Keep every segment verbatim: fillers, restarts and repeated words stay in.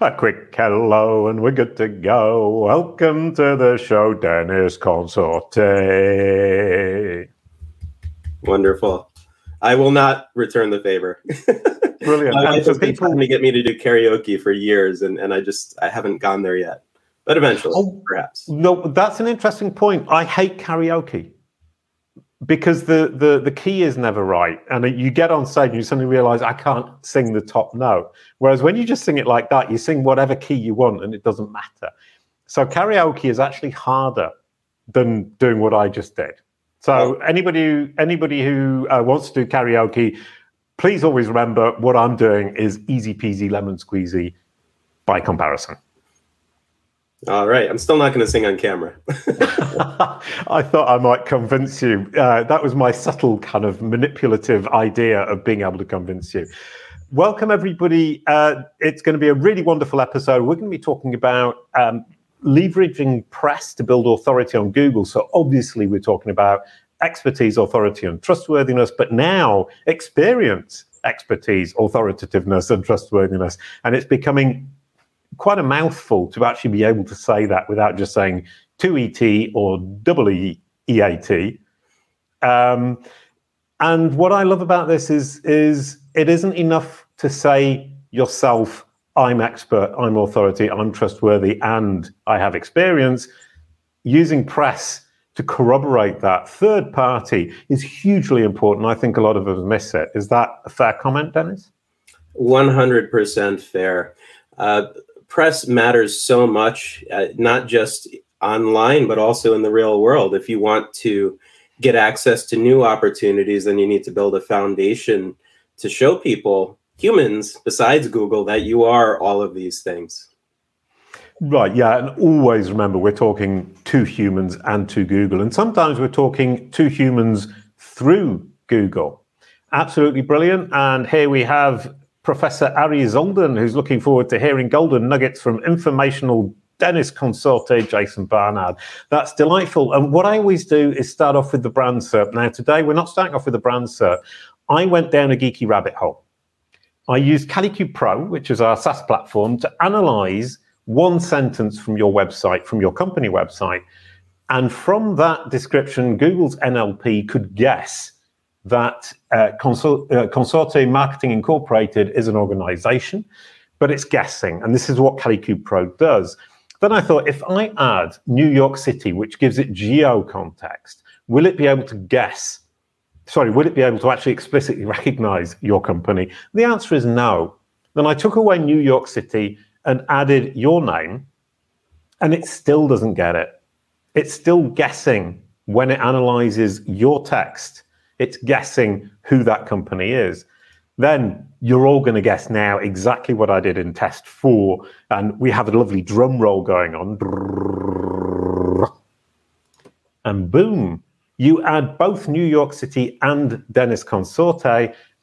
A quick hello and we're good to go. Welcome to the show, Dennis Consorte. Wonderful. I will not return the favor. Brilliant. My wife has been trying to get me to do karaoke for years, and, and I just I haven't gone there yet. But eventually, oh, perhaps. No, that's an interesting point. I hate karaoke because the, the, the key is never right. And you get on stage and you suddenly realize I can't sing the top note. Whereas when you just sing it like that, you sing whatever key you want and it doesn't matter. So karaoke is actually harder than doing what I just did. So anybody who, anybody who uh, wants to do karaoke, please always remember what I'm doing is easy peasy lemon squeezy by comparison. All right. I'm still not going to sing on camera. I thought I might convince you. Uh, that was my subtle kind of manipulative idea of being able to convince you. Welcome, everybody. Uh, it's going to be a really wonderful episode. We're going to be talking about um, leveraging press to build authority on Google. So obviously, we're talking about expertise, authority, and trustworthiness, but now experience, expertise, authoritativeness, and trustworthiness. And it's becoming quite a mouthful to actually be able to say that without just saying two E T or double E E A T. Um, and what I love about this is, is it isn't enough to say yourself, I'm expert, I'm authority, I'm trustworthy, and I have experience. Using press to corroborate that third party is hugely important. I think a lot of us miss it. Is that a fair comment, Dennis? one hundred percent fair. Uh, Press matters so much, uh, not just online, but also in the real world. If you want to get access to new opportunities, then you need to build a foundation to show people, humans, besides Google, that you are all of these things. Right, yeah, and always remember we're talking to humans and to Google, and sometimes we're talking to humans through Google. Absolutely brilliant, and here we have Professor Ari Zoldan, who's looking forward to hearing golden nuggets from informational Dennis Consorte, Jason Barnard. That's delightful. And what I always do is start off with the brand S E R P. Now, today, we're not starting off with the brand S E R P. I went down a geeky rabbit hole. I used Kalicube Pro, which is our SaaS platform, to analyze one sentence from your website, from your company website. And from that description, Google's N L P could guess that uh, Consor- uh, Consorte Marketing Incorporated is an organization, but it's guessing. And this is what Kalicube Pro does. Then I thought, if I add New York City, which gives it geo context, will it be able to guess? Sorry, will it be able to actually explicitly recognize your company? The answer is no. Then I took away New York City and added your name, and it still doesn't get it. It's still guessing when it analyzes your text. It's guessing who that company is. Then you're all going to guess now exactly what I did in test four. And we have a lovely drum roll going on. And boom, you add both New York City and Dennis Consorte.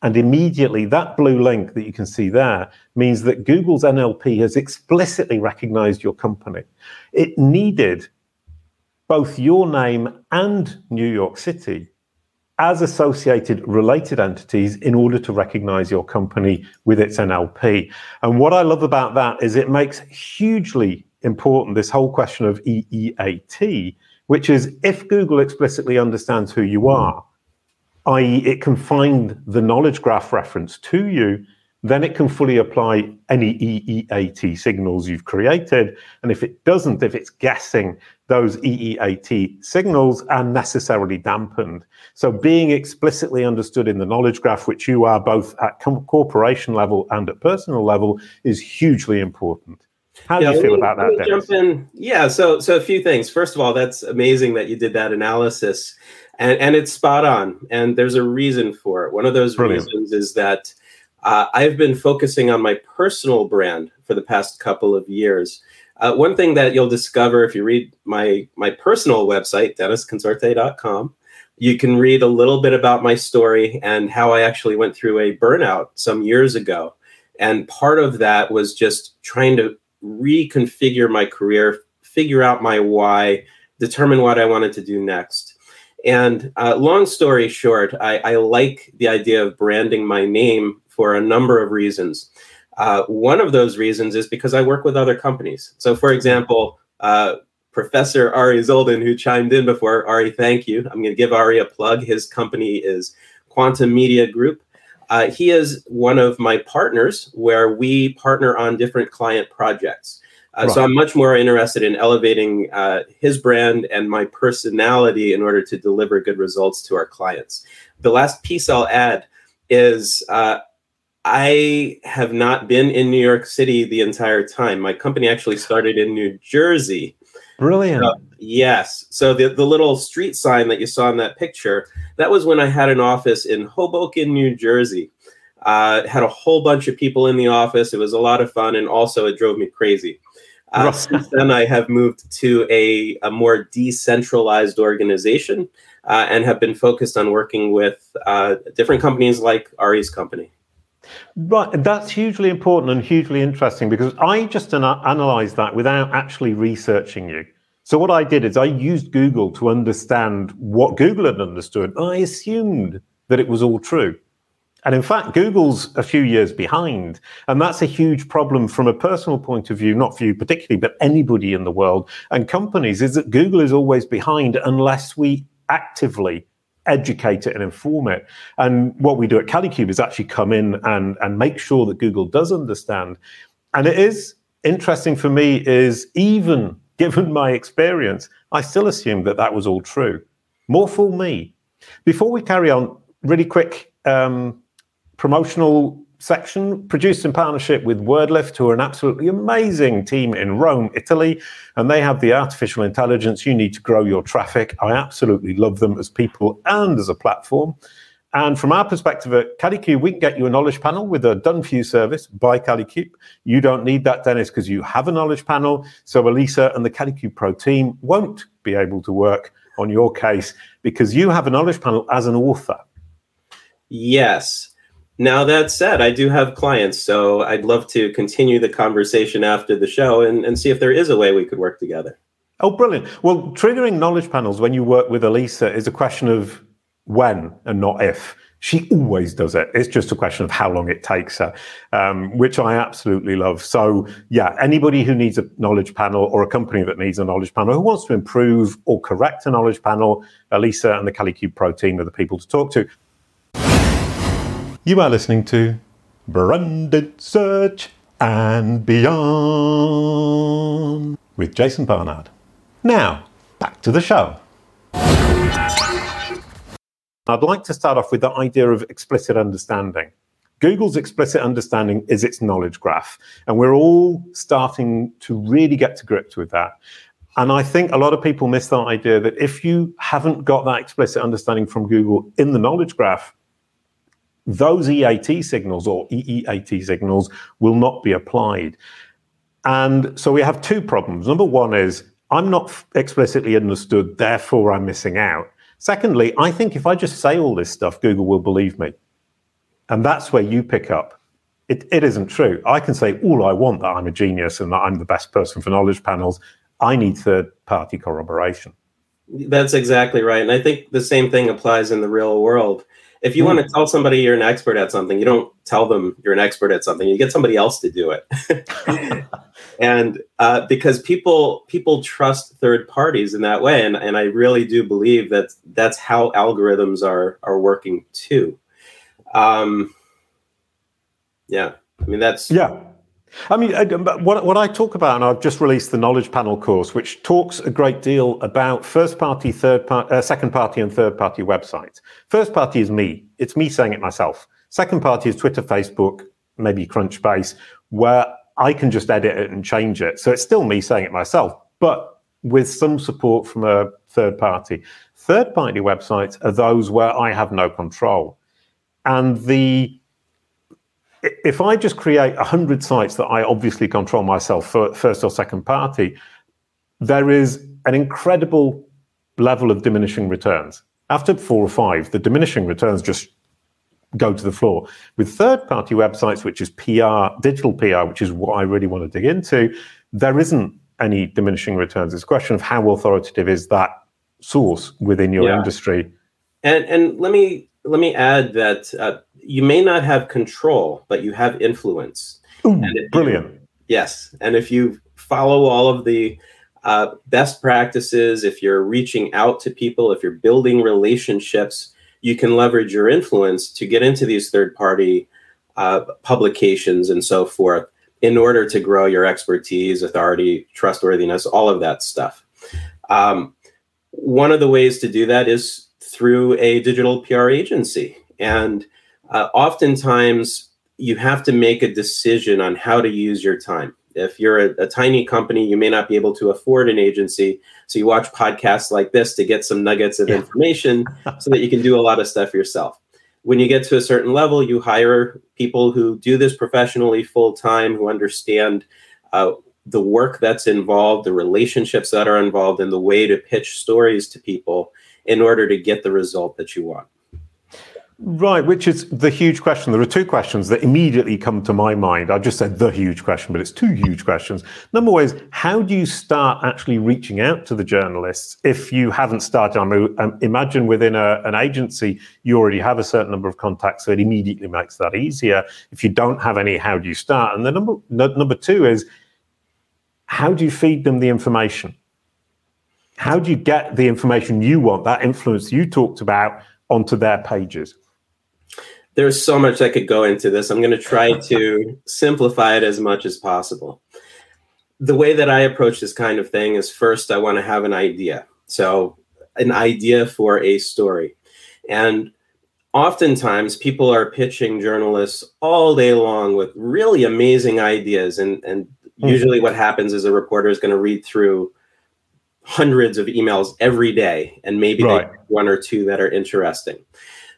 And immediately that blue link that you can see there means that Google's N L P has explicitly recognized your company. It needed both your name and New York City as associated related entities in order to recognize your company with its N L P. And what I love about that is it makes hugely important this whole question of E E A T, which is if Google explicitly understands who you are, that is it can find the knowledge graph reference to you, then it can fully apply any E E A T signals you've created. And if it doesn't, if it's guessing, those E E A T signals are necessarily dampened. So being explicitly understood in the knowledge graph, which you are both at com- corporation level and at personal level, is hugely important. How yeah, do you feel me, about that, Dennis? Jump in. Yeah, so so a few things. First of all, that's amazing that you did that analysis. And, and it's spot on. And there's a reason for it. One of those Brilliant. reasons is that Uh, I've been focusing on my personal brand for the past couple of years. Uh, one thing that you'll discover if you read my my personal website, Dennis Consorte dot com, you can read a little bit about my story and how I actually went through a burnout some years ago. And part of that was just trying to reconfigure my career, figure out my why, determine what I wanted to do next. And uh, long story short, I, I like the idea of branding my name for a number of reasons. Uh, one of those reasons is because I work with other companies. So, for example, uh, Professor Ari Zoldan, who chimed in before. Ari, thank you. I'm going to give Ari a plug. His company is Quantum Media Group. Uh, he is one of my partners where we partner on different client projects. Uh, right. So I'm much more interested in elevating uh, his brand and my personality in order to deliver good results to our clients. The last piece I'll add is uh, I have not been in New York City the entire time. My company actually started in New Jersey. Brilliant. So, yes. So the, the little street sign that you saw in that picture, that was when I had an office in Hoboken, New Jersey. Uh, had a whole bunch of people in the office. It was a lot of fun. And also it drove me crazy. Uh, since then, I have moved to a, a more decentralized organization uh, and have been focused on working with uh, different companies like Ari's company. Right, and that's hugely important and hugely interesting because I just an- analyzed that without actually researching you. So what I did is I used Google to understand what Google had understood. And I assumed that it was all true. And in fact, Google's a few years behind. And that's a huge problem from a personal point of view, not for you particularly, but anybody in the world and companies, is that Google is always behind unless we actively educate it and inform it. And what we do at Kalicube is actually come in and, and make sure that Google does understand. And it is interesting for me is even given my experience, I still assumed that that was all true. More for me. Before we carry on, really quick um, promotional section, produced in partnership with WordLift, who are an absolutely amazing team in Rome, Italy, and they have the artificial intelligence you need to grow your traffic. I absolutely love them as people and as a platform. And from our perspective at Kalicube, we can get you a knowledge panel with a done-for-you service by Kalicube. You don't need that, Dennis, because you have a knowledge panel. So Elisa and the Kalicube Pro team won't be able to work on your case because you have a knowledge panel as an author. Yes. Now, that said, I do have clients, so I'd love to continue the conversation after the show and, and see if there is a way we could work together. Oh, brilliant. Well, triggering knowledge panels when you work with Elisa is a question of when and not if. She always does it. It's just a question of how long it takes her, um, which I absolutely love. So, yeah, anybody who needs a knowledge panel or a company that needs a knowledge panel who wants to improve or correct a knowledge panel, Elisa and the Kalicube Pro team are the people to talk to. You are listening to Branded Search and Beyond with Jason Barnard. Now, back to the show. I'd like to start off with the idea of explicit understanding. Google's explicit understanding is its knowledge graph, and we're all starting to really get to grips with that. And I think a lot of people miss that idea that if you haven't got that explicit understanding from Google in the knowledge graph, those E A T signals or E E A T signals will not be applied. And so we have two problems. Number one is I'm not explicitly understood, therefore I'm missing out. Secondly, I think if I just say all this stuff, Google will believe me. And that's where you pick up. It, it isn't true. I can say all I want that I'm a genius and that I'm the best person for knowledge panels. I need third-party corroboration. That's exactly right. And I think the same thing applies in the real world. If you want to tell somebody you're an expert at something, you don't tell them you're an expert at something. You get somebody else to do it. And uh, because people people trust third parties in that way. And, and I really do believe that that's how algorithms are are working too. Um, yeah, I mean, that's... Yeah. I mean, what, what I talk about, and I've just released the Knowledge Panel course, which talks a great deal about first-party, third-party, uh, second-party, and third-party websites. First-party is me. It's me saying it myself. Second-party is Twitter, Facebook, maybe Crunchbase, where I can just edit it and change it. So it's still me saying it myself, but with some support from a third party. Third-party websites are those where I have no control. And the... If I just create one hundred sites that I obviously control myself for first or second party, there is an incredible level of diminishing returns. After four or five, the diminishing returns just go to the floor. With third-party websites, which is P R, digital P R, which is what I really want to dig into, there isn't any diminishing returns. It's a question of how authoritative is that source within your yeah. industry. And and let me... Let me add that uh, you may not have control, but you have influence. Ooh, and brilliant. You, yes. And if you follow all of the uh, best practices, if you're reaching out to people, if you're building relationships, you can leverage your influence to get into these third-party uh, publications and so forth in order to grow your expertise, authority, trustworthiness, all of that stuff. Um, one of the ways to do that is through a digital P R agency. And uh, oftentimes you have to make a decision on how to use your time. If you're a, a tiny company, you may not be able to afford an agency. So you watch podcasts like this to get some nuggets of yeah. information so that you can do a lot of stuff yourself. When you get to a certain level, you hire people who do this professionally full time, who understand uh, the work that's involved, the relationships that are involved, and the way to pitch stories to people in order to get the result that you want. Right, which is the huge question. There are two questions that immediately come to my mind. I just said the huge question, but it's two huge questions. Number one is, how do you start actually reaching out to the journalists if you haven't started? I mean, imagine within a, an agency, you already have a certain number of contacts, so it immediately makes that easier. If you don't have any, how do you start? And the number no, number two is, how do you feed them the information? How do you get the information you want, that influence you talked about, onto their pages? There's so much that could go into this. I'm going to try to simplify it as much as possible. The way that I approach this kind of thing is, first, I want to have an idea. So an idea for a story. And oftentimes people are pitching journalists all day long with really amazing ideas. And, and mm-hmm. usually what happens is a reporter is going to read through hundreds of emails every day, and maybe right. they one or two that are interesting.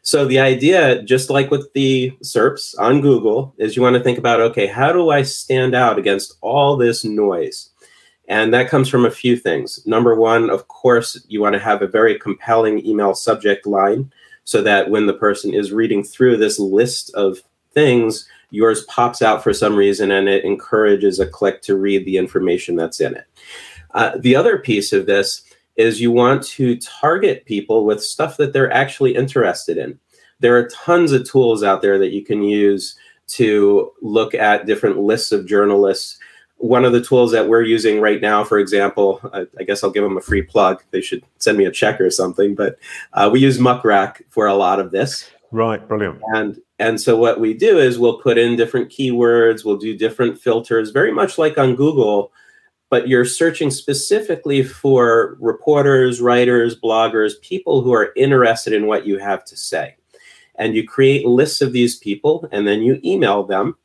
So the idea, just like with the S E R Ps on Google, is you want to think about, okay, how do I stand out against all this noise? And that comes from a few things. Number one, of course, you want to have a very compelling email subject line so that when the person is reading through this list of things, yours pops out for some reason and it encourages a click to read the information that's in it. Uh, the other piece of this is you want to target people with stuff that they're actually interested in. There are tons of tools out there that you can use to look at different lists of journalists. One of the tools that we're using right now, for example, I, I guess I'll give them a free plug. They should send me a check or something, but uh, we use Muckrack for a lot of this. Right, brilliant. And and so what we do is we'll put in different keywords, we'll do different filters, very much like on Google, but you're searching specifically for reporters, writers, bloggers, people who are interested in what you have to say. And you create lists of these people, and then you email them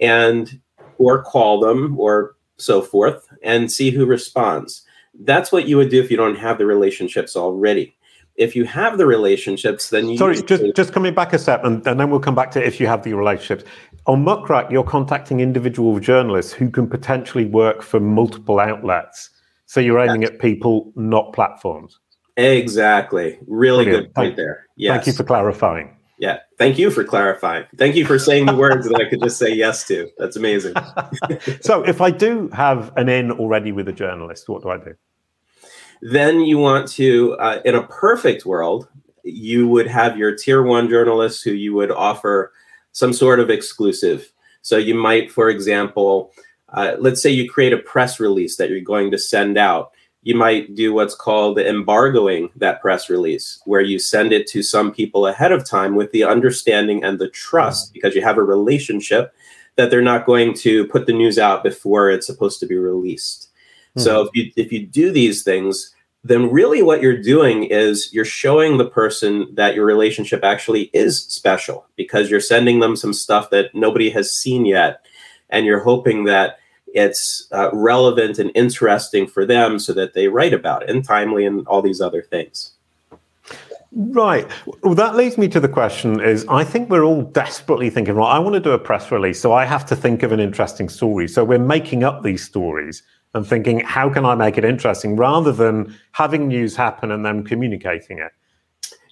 and or call them or so forth and see who responds. That's what you would do if you don't have the relationships already. If you have the relationships, then you... Sorry, just, to- just coming back a step, and, and then we'll come back to if you have the relationships. On Muckrack, you're contacting individual journalists who can potentially work for multiple outlets. So you're aiming That's- at people, not platforms. Exactly. Really Brilliant. Good point thank, there. Yes. Thank you for clarifying. Yeah. Thank you for clarifying. Thank you for saying the words that I could just say yes to. That's amazing. So if I do have an in already with a journalist, what do I do? Then you want to, uh, in a perfect world, you would have your tier one journalists who you would offer some sort of exclusive. So you might, for example, uh, let's say you create a press release that you're going to send out. You might do what's called embargoing that press release, where you send it to some people ahead of time with the understanding and the trust, because you have a relationship, that they're not going to put the news out before it's supposed to be released. So if you if you do these things, then really what you're doing is you're showing the person that your relationship actually is special, because you're sending them some stuff that nobody has seen yet. And you're hoping that it's uh, relevant and interesting for them so that they write about it, and timely, and all these other things. Right. Well, that leads me to the question is, I think we're all desperately thinking, well, I want to do a press release, so I have to think of an interesting story. So we're making up these stories and thinking, how can I make it interesting, rather than having news happen and then communicating it.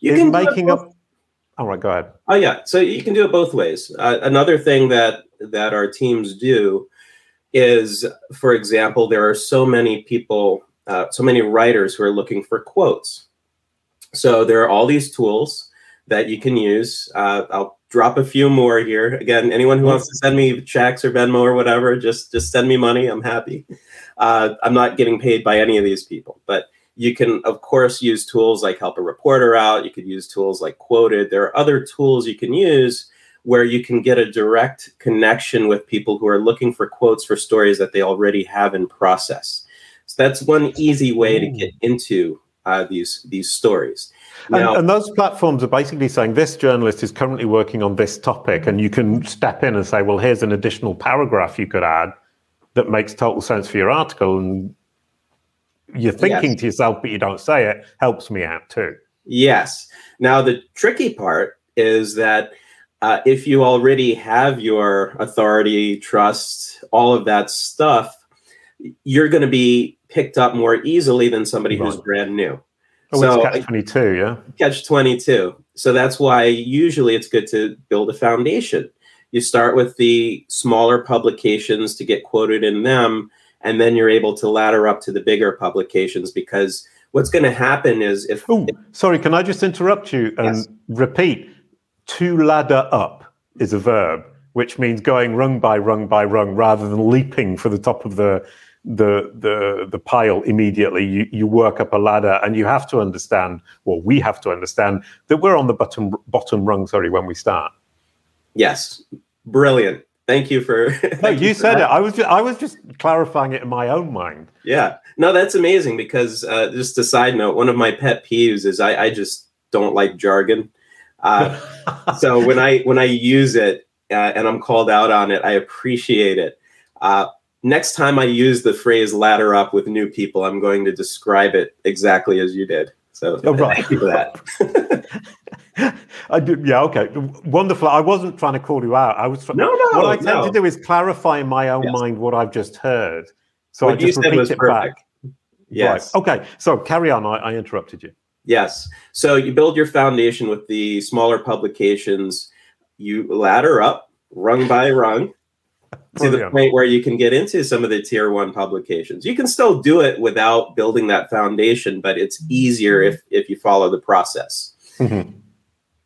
You can making up. All right, go ahead. Oh yeah, so you can do it both ways. Uh, another thing that that our teams do is, for example, there are so many people, uh, so many writers who are looking for quotes. So there are all these tools that you can use. Uh, I'll drop a few more here. Again, anyone who wants to send me checks or Venmo or whatever, just, just send me money. I'm happy. Uh, I'm not getting paid by any of these people, but you can, of course, use tools like Help a Reporter Out. You could use tools like Quoted. There are other tools you can use where you can get a direct connection with people who are looking for quotes for stories that they already have in process. So that's one easy way to get into uh, these these stories. Now, and, and those platforms are basically saying this journalist is currently working on this topic, and you can step in and say, well, here's an additional paragraph you could add that makes total sense for your article. And you're thinking yes. to yourself, but you don't say it, helps me out too. Yes. Now, the tricky part is that uh, if you already have your authority, trust, all of that stuff, you're going to be picked up more easily than somebody right. who's brand new. Oh, so catch twenty-two, yeah? catch twenty-two. So that's why usually it's good to build a foundation. You start with the smaller publications to get quoted in them, and then you're able to ladder up to the bigger publications, because what's going to happen is if... Oh, sorry, can I just interrupt you and yes. repeat? To ladder up is a verb, which means going rung by rung by rung rather than leaping for the top of the the the, the pile immediately. You, you work up a ladder, and you have to understand, or we have to understand, that we're on the bottom, bottom rung, sorry, when we start. Yes, brilliant. Thank you for. Thank no, you, you for said that. it. I was just, I was just clarifying it in my own mind. Yeah, no, that's amazing, because uh, just a side note, one of my pet peeves is I, I just don't like jargon. Uh, so when I when I use it uh, and I'm called out on it, I appreciate it. Uh, next time I use the phrase "ladder up" with new people, I'm going to describe it exactly as you did. So oh, right. thank you for that. I do, yeah, okay, wonderful. I wasn't trying to call you out. I was. Trying, no, no. What I tend no. to do is clarify in my own yes. mind what I've just heard, so what I just repeat it perfect. back. Yes. Right. Okay. So carry on. I, I interrupted you. Yes. So you build your foundation with the smaller publications. You ladder up, rung by rung, to the point where you can get into some of the tier one publications. You can still do it without building that foundation, but it's easier if if you follow the process. Mm-hmm.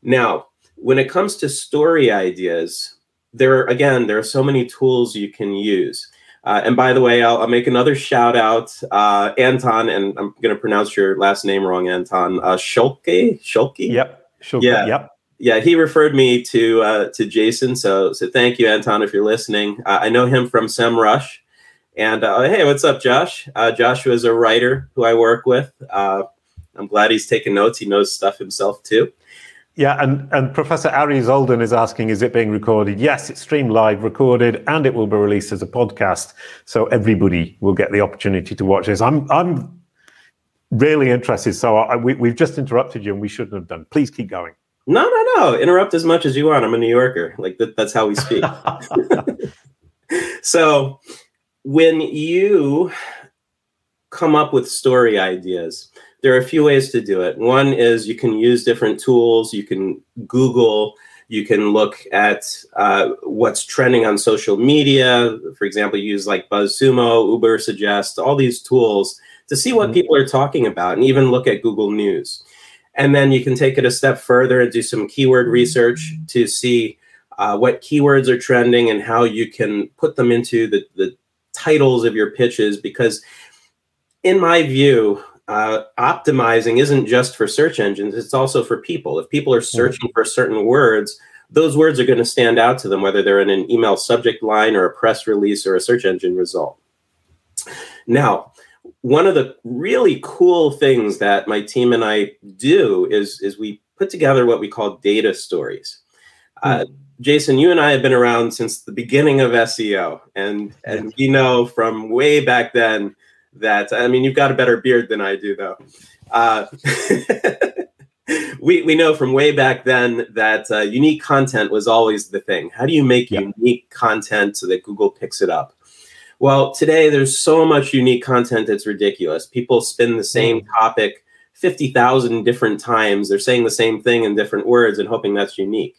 Now, when it comes to story ideas, there are, again, there are so many tools you can use. Uh, and by the way, I'll, I'll make another shout out, uh, Anton, and I'm going to pronounce your last name wrong, Anton, uh, Schulke, Schulke? Yep. Schulke, yeah. Yep. Yeah, he referred me to uh, to Jason, so so thank you, Anton, if you're listening. Uh, I know him from SEMrush, and uh, hey, what's up, Josh? Uh, Joshua is a writer who I work with. Uh, I'm glad he's taking notes. He knows stuff himself, too. Yeah, and, and Professor Ari Zoldan is asking, is it being recorded? Yes, it's streamed live, recorded, and it will be released as a podcast, so everybody will get the opportunity to watch this. I'm I'm really interested, so I, we, we've just interrupted you, and we shouldn't have done. Please keep going. No, no, no. Interrupt as much as you want. I'm a New Yorker. Like that, that's how we speak. So when you come up with story ideas, there are a few ways to do it. One is you can use different tools. You can Google. You can look at uh, what's trending on social media. For example, you use like BuzzSumo, Uber Suggest, all these tools to see what people are talking about, and even look at Google News. And then you can take it a step further and do some keyword research to see uh, what keywords are trending and how you can put them into the, the titles of your pitches. Because in my view, uh, optimizing isn't just for search engines, it's also for people. If people are searching for certain words, those words are going to stand out to them, whether they're in an email subject line or a press release or a search engine result. Now, one of the really cool things that my team and I do is, is we put together what we call data stories. Uh, mm-hmm. Jason, you and I have been around since the beginning of S E O. And, and you know from way back then that, I mean, you've got a better beard than I do, though. Uh, we, we know from way back then that uh, unique content was always the thing. How do you make yep. unique content so that Google picks it up? Well, today there's so much unique content, it's ridiculous. People spin the same topic fifty thousand different times. They're saying the same thing in different words and hoping that's unique.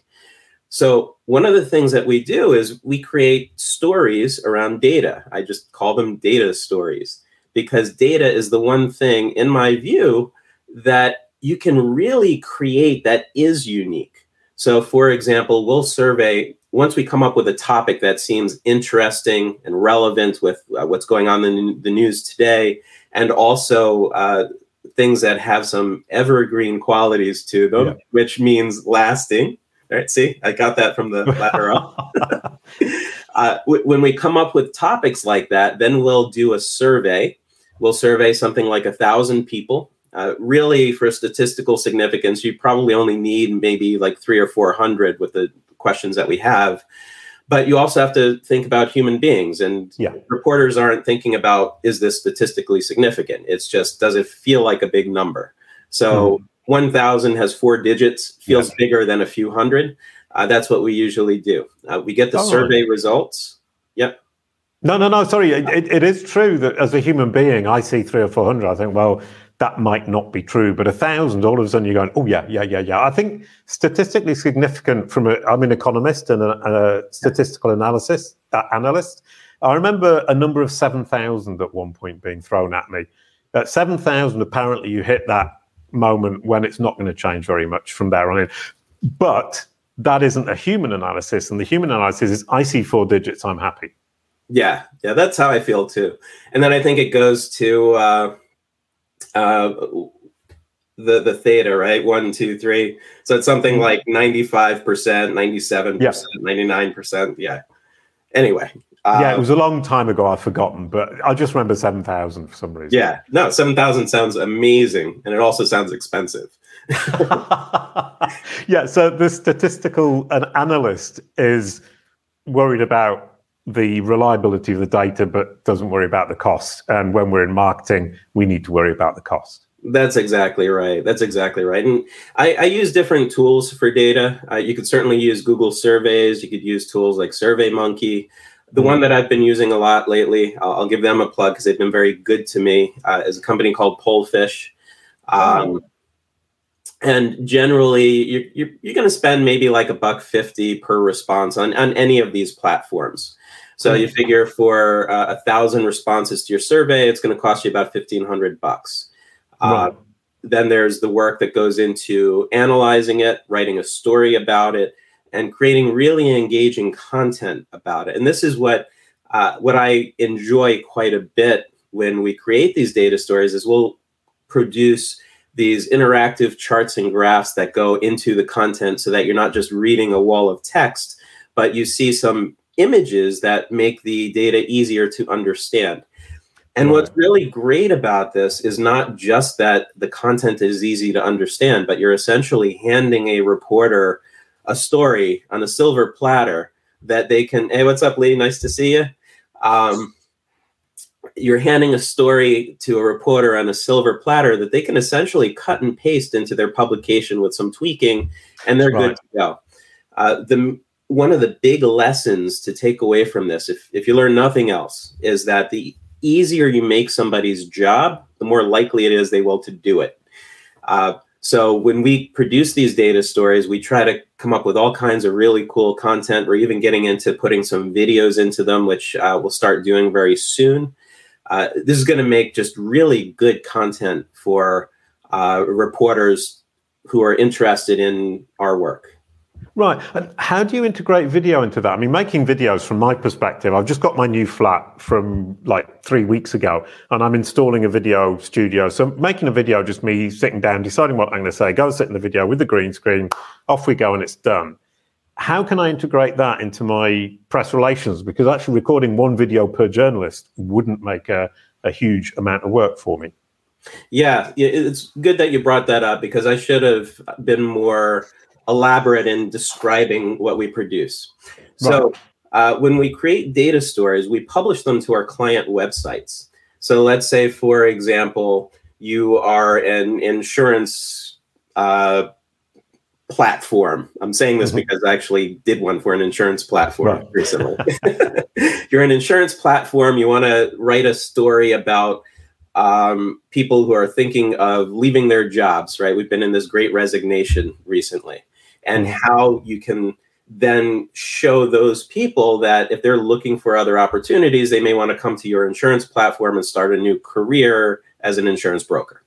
So one of the things that we do is we create stories around data. I just call them data stories, because data is the one thing, in my view, that you can really create that is unique. So for example, we'll survey, once we come up with a topic that seems interesting and relevant with uh, what's going on in the news today, and also uh, things that have some evergreen qualities to them, yeah. which means lasting. All right, see, I got that from the lateral. uh, w- when we come up with topics like that, then we'll do a survey. We'll survey something like a thousand people. Uh, really, for statistical significance, you probably only need maybe like three or four hundred with the questions that we have. But you also have to think about human beings, and yeah. reporters aren't thinking about, is this statistically significant? It's just, does it feel like a big number? So mm-hmm. one thousand has four digits, feels yeah. bigger than a few hundred. Uh, that's what we usually do. Uh, we get the oh. survey results. Yep. No, no, no, sorry. It, it, it is true that as a human being, I see three or four hundred. I think, well, that might not be true, but a thousand, all of a sudden you're going, oh, yeah, yeah, yeah, yeah. I think statistically significant from a, I'm an economist and a, a statistical analysis uh, analyst. I remember a number of seven thousand at one point being thrown at me. At seven thousand, apparently you hit that moment when it's not going to change very much from there on in. But that isn't a human analysis. And the human analysis is, I see four digits, I'm happy. Yeah, yeah, that's how I feel too. And then I think it goes to... Uh... Uh, the the theta, right? One, two, three. So it's something like ninety-five percent, ninety-seven percent, yeah. ninety-nine percent. Yeah. Anyway. Um, yeah, it was a long time ago. I've forgotten, but I just remember seven thousand for some reason. Yeah. No, seven thousand sounds amazing. And it also sounds expensive. yeah. So the statistical an analyst is worried about the reliability of the data, but doesn't worry about the cost. And when we're in marketing, we need to worry about the cost. That's exactly right. That's exactly right. And I, I use different tools for data. Uh, you could certainly use Google surveys. You could use tools like SurveyMonkey. The mm-hmm. one that I've been using a lot lately, I'll, I'll give them a plug because they've been very good to me, uh, is a company called Pollfish. Um, wow. And generally, you're, you're, you're going to spend maybe like a buck fifty per response on, on any of these platforms. So you figure for uh, a thousand responses to your survey, it's going to cost you about fifteen hundred bucks. Uh, right. Then there's the work that goes into analyzing it, writing a story about it, and creating really engaging content about it. And this is what uh, what I enjoy quite a bit when we create these data stories is we'll produce these interactive charts and graphs that go into the content, so that you're not just reading a wall of text, but you see some images that make the data easier to understand. And what's really great about this is not just that the content is easy to understand, but you're essentially handing a reporter a story on a silver platter that they can, hey, what's up, Lee? Nice to see you. Um, you're handing a story to a reporter on a silver platter that they can essentially cut and paste into their publication with some tweaking, and they're right. good to go. Uh, the One of the big lessons to take away from this, if, if you learn nothing else, is that the easier you make somebody's job, the more likely it is they will to do it. Uh, so when we produce these data stories, we try to come up with all kinds of really cool content. We're even getting into putting some videos into them, which uh, we'll start doing very soon. Uh, this is going to make just really good content for uh, reporters who are interested in our work. Right. And how do you integrate video into that? I mean, making videos from my perspective, I've just got my new flat from like three weeks ago and I'm installing a video studio. So making a video, just me sitting down, deciding what I'm going to say, go sit in the video with the green screen, off we go and it's done. How can I integrate that into my press relations? Because actually recording one video per journalist wouldn't make a, a huge amount of work for me. Yeah, it's good that you brought that up because I should have been more elaborate in describing what we produce. So uh, when we create data stories, we publish them to our client websites. So let's say, for example, you are an insurance uh, platform. I'm saying this mm-hmm. because I actually did one for an insurance platform right. recently. You're an insurance platform. You want to write a story about um, people who are thinking of leaving their jobs, right? We've been in this great resignation recently. And how you can then show those people that if they're looking for other opportunities, they may want to come to your insurance platform and start a new career as an insurance broker.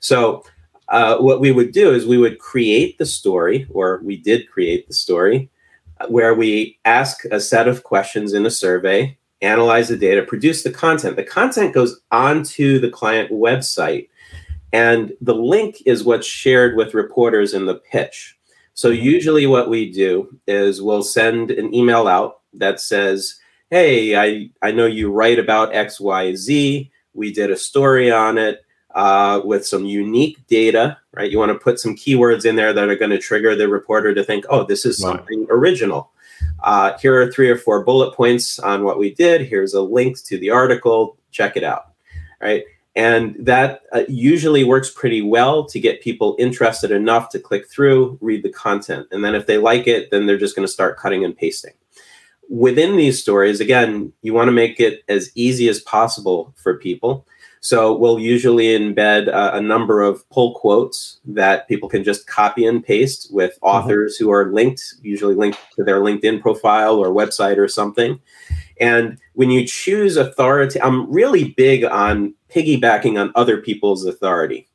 So uh, what we would do is we would create the story, or we did create the story, where we ask a set of questions in a survey, analyze the data, produce the content. The content goes onto the client website, and the link is what's shared with reporters in the pitch. So usually what we do is we'll send an email out that says, hey, I, I know you write about X, Y, Z. We did a story on it uh, with some unique data, right? You want to put some keywords in there that are going to trigger the reporter to think, oh, this is something original. Uh, here are three or four bullet points on what we did. Here's a link to the article. Check it out, right? And that uh, usually works pretty well to get people interested enough to click through, read the content. And then if they like it, then they're just going to start cutting and pasting. Within these stories, again, you want to make it as easy as possible for people. So we'll usually embed uh, a number of pull quotes that people can just copy and paste with authors mm-hmm. who are linked, usually linked to their LinkedIn profile or website or something. And when you choose authority, I'm really big on piggybacking on other people's authority.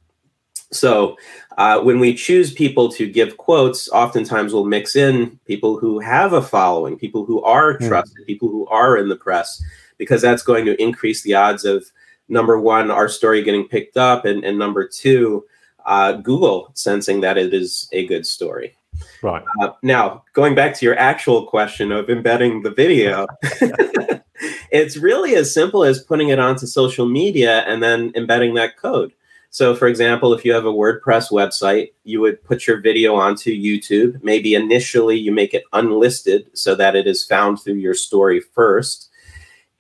So uh, when we choose people to give quotes, oftentimes we'll mix in people who have a following, people who are trusted, mm. people who are in the press, because that's going to increase the odds of, number one, our story getting picked up, and, and number two, uh, Google sensing that it is a good story. Right. Uh, now, going back to your actual question of embedding the video, it's really as simple as putting it onto social media and then embedding that code. So, for example, if you have a WordPress website, you would put your video onto YouTube. Maybe initially you make it unlisted so that it is found through your story first.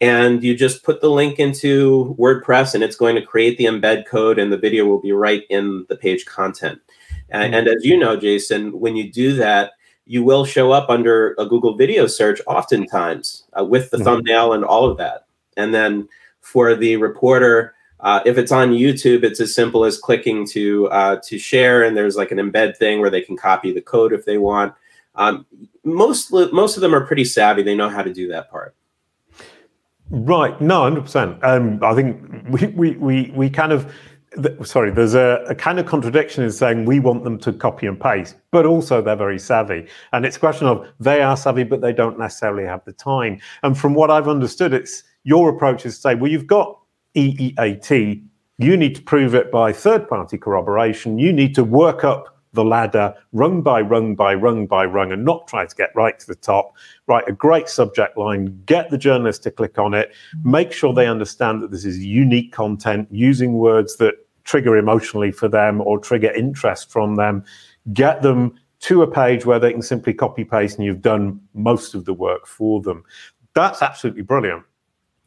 And you just put the link into WordPress, and it's going to create the embed code, and the video will be right in the page content. And, and as you know, Jason, when you do that, you will show up under a Google video search oftentimes uh, with the mm-hmm. thumbnail and all of that. And then for the reporter, Uh, if it's on YouTube, it's as simple as clicking to uh, to share, and there's like an embed thing where they can copy the code if they want. Um, most most of them are pretty savvy; they know how to do that part. Right? No, one hundred percent. Um, I think we we we we kind of th- sorry. There's a, a kind of contradiction in saying we want them to copy and paste, but also they're very savvy, and it's a question of they are savvy, but they don't necessarily have the time. And from what I've understood, it's your approach is to say, well, you've got E E A T, you need to prove it by third-party corroboration. You need to work up the ladder, rung by rung by rung by rung, and not try to get right to the top. Write a great subject line, get the journalist to click on it, make sure they understand that this is unique content, using words that trigger emotionally for them or trigger interest from them, get them to a page where they can simply copy-paste, and you've done most of the work for them. That's absolutely brilliant.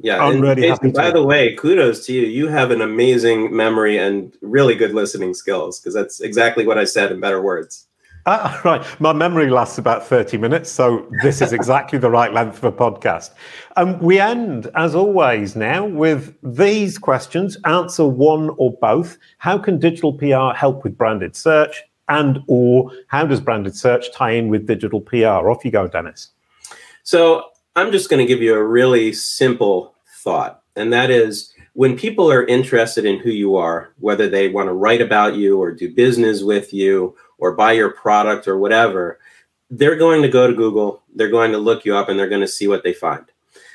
Yeah, I'm really Jason, happy to. By the way, kudos to you. You have an amazing memory and really good listening skills, because that's exactly what I said in better words. Ah, right. My memory lasts about thirty minutes, so this is exactly the right length of a podcast. Um, we end, as always now, with these questions. Answer one or both. How can digital P R help with branded search? And or how does branded search tie in with digital P R? Off you go, Dennis. So I'm just going to give you a really simple thought, and that is when people are interested in who you are, whether they want to write about you or do business with you or buy your product or whatever, they're going to go to Google, they're going to look you up, and they're going to see what they find.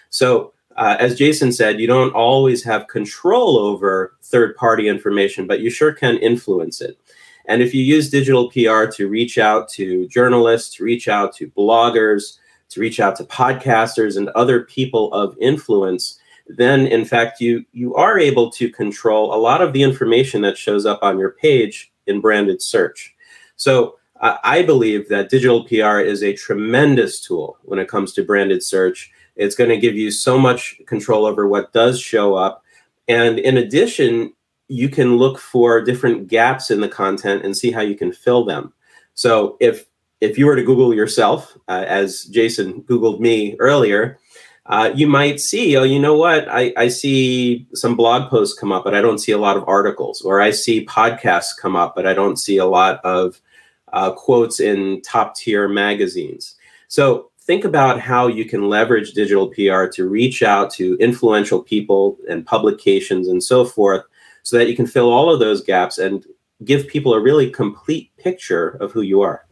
So uh, as Jason said, you don't always have control over third-party information, but you sure can influence it. And if you use digital P R to reach out to journalists, to reach out to bloggers, to reach out to podcasters and other people of influence, then in fact, you you are able to control a lot of the information that shows up on your page in branded search. So uh, I believe that digital P R is a tremendous tool when it comes to branded search. It's going to give you so much control over what does show up. And in addition, you can look for different gaps in the content and see how you can fill them. So if If you were to Google yourself, uh, as Jason Googled me earlier, uh, you might see, oh, you know what? I, I see some blog posts come up, but I don't see a lot of articles. Or I see podcasts come up, but I don't see a lot of uh, quotes in top-tier magazines. So think about how you can leverage digital P R to reach out to influential people and publications and so forth, so that you can fill all of those gaps and give people a really complete picture of who you are.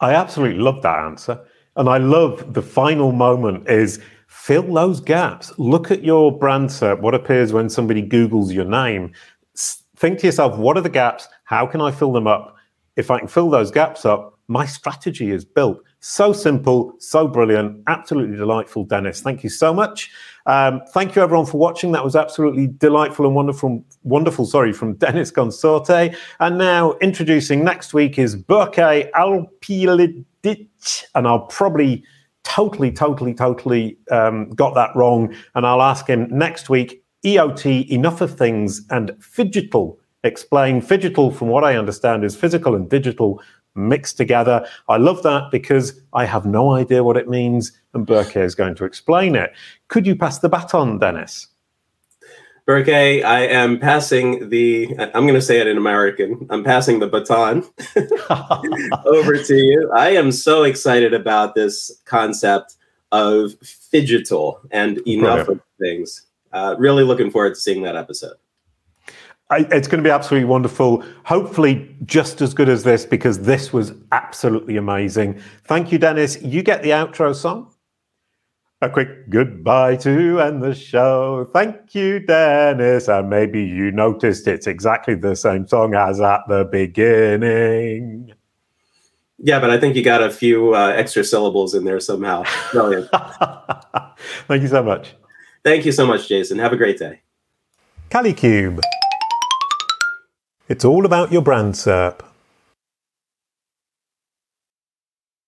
I absolutely love that answer. And I love the final moment is fill those gaps. Look at your brand SERP, what appears when somebody Googles your name. Think to yourself, what are the gaps? How can I fill them up? If I can fill those gaps up, my strategy is built. So simple, so brilliant, absolutely delightful, Dennis. Thank you so much. Um, thank you, everyone, for watching. That was absolutely delightful and wonderful, wonderful, sorry, from Dennis Consorte. And now introducing next week is Burke Alpilidic, and I'll probably totally, totally, totally um, got that wrong. And I'll ask him next week, E O T, enough of things, and fidgetal. Explain fidgetal, from what I understand, is physical and digital mixed together. I love that because I have no idea what it means, and Burke is going to explain it. Could you pass the baton, Dennis? Burke, I am passing the, I'm going to say it in American, I'm passing the baton over to you. I am so excited about this concept of fidgetal and enough Brilliant. Of things. Uh, really looking forward to seeing that episode. It's going to be absolutely wonderful. Hopefully just as good as this, because this was absolutely amazing. Thank you, Dennis. You get the outro song. A quick goodbye to end the show. Thank you, Dennis. And maybe you noticed it's exactly the same song as at the beginning. Yeah, but I think you got a few uh, extra syllables in there somehow. Brilliant. Thank you so much. Thank you so much, Jason. Have a great day. Kalicube. It's all about your brand SERP.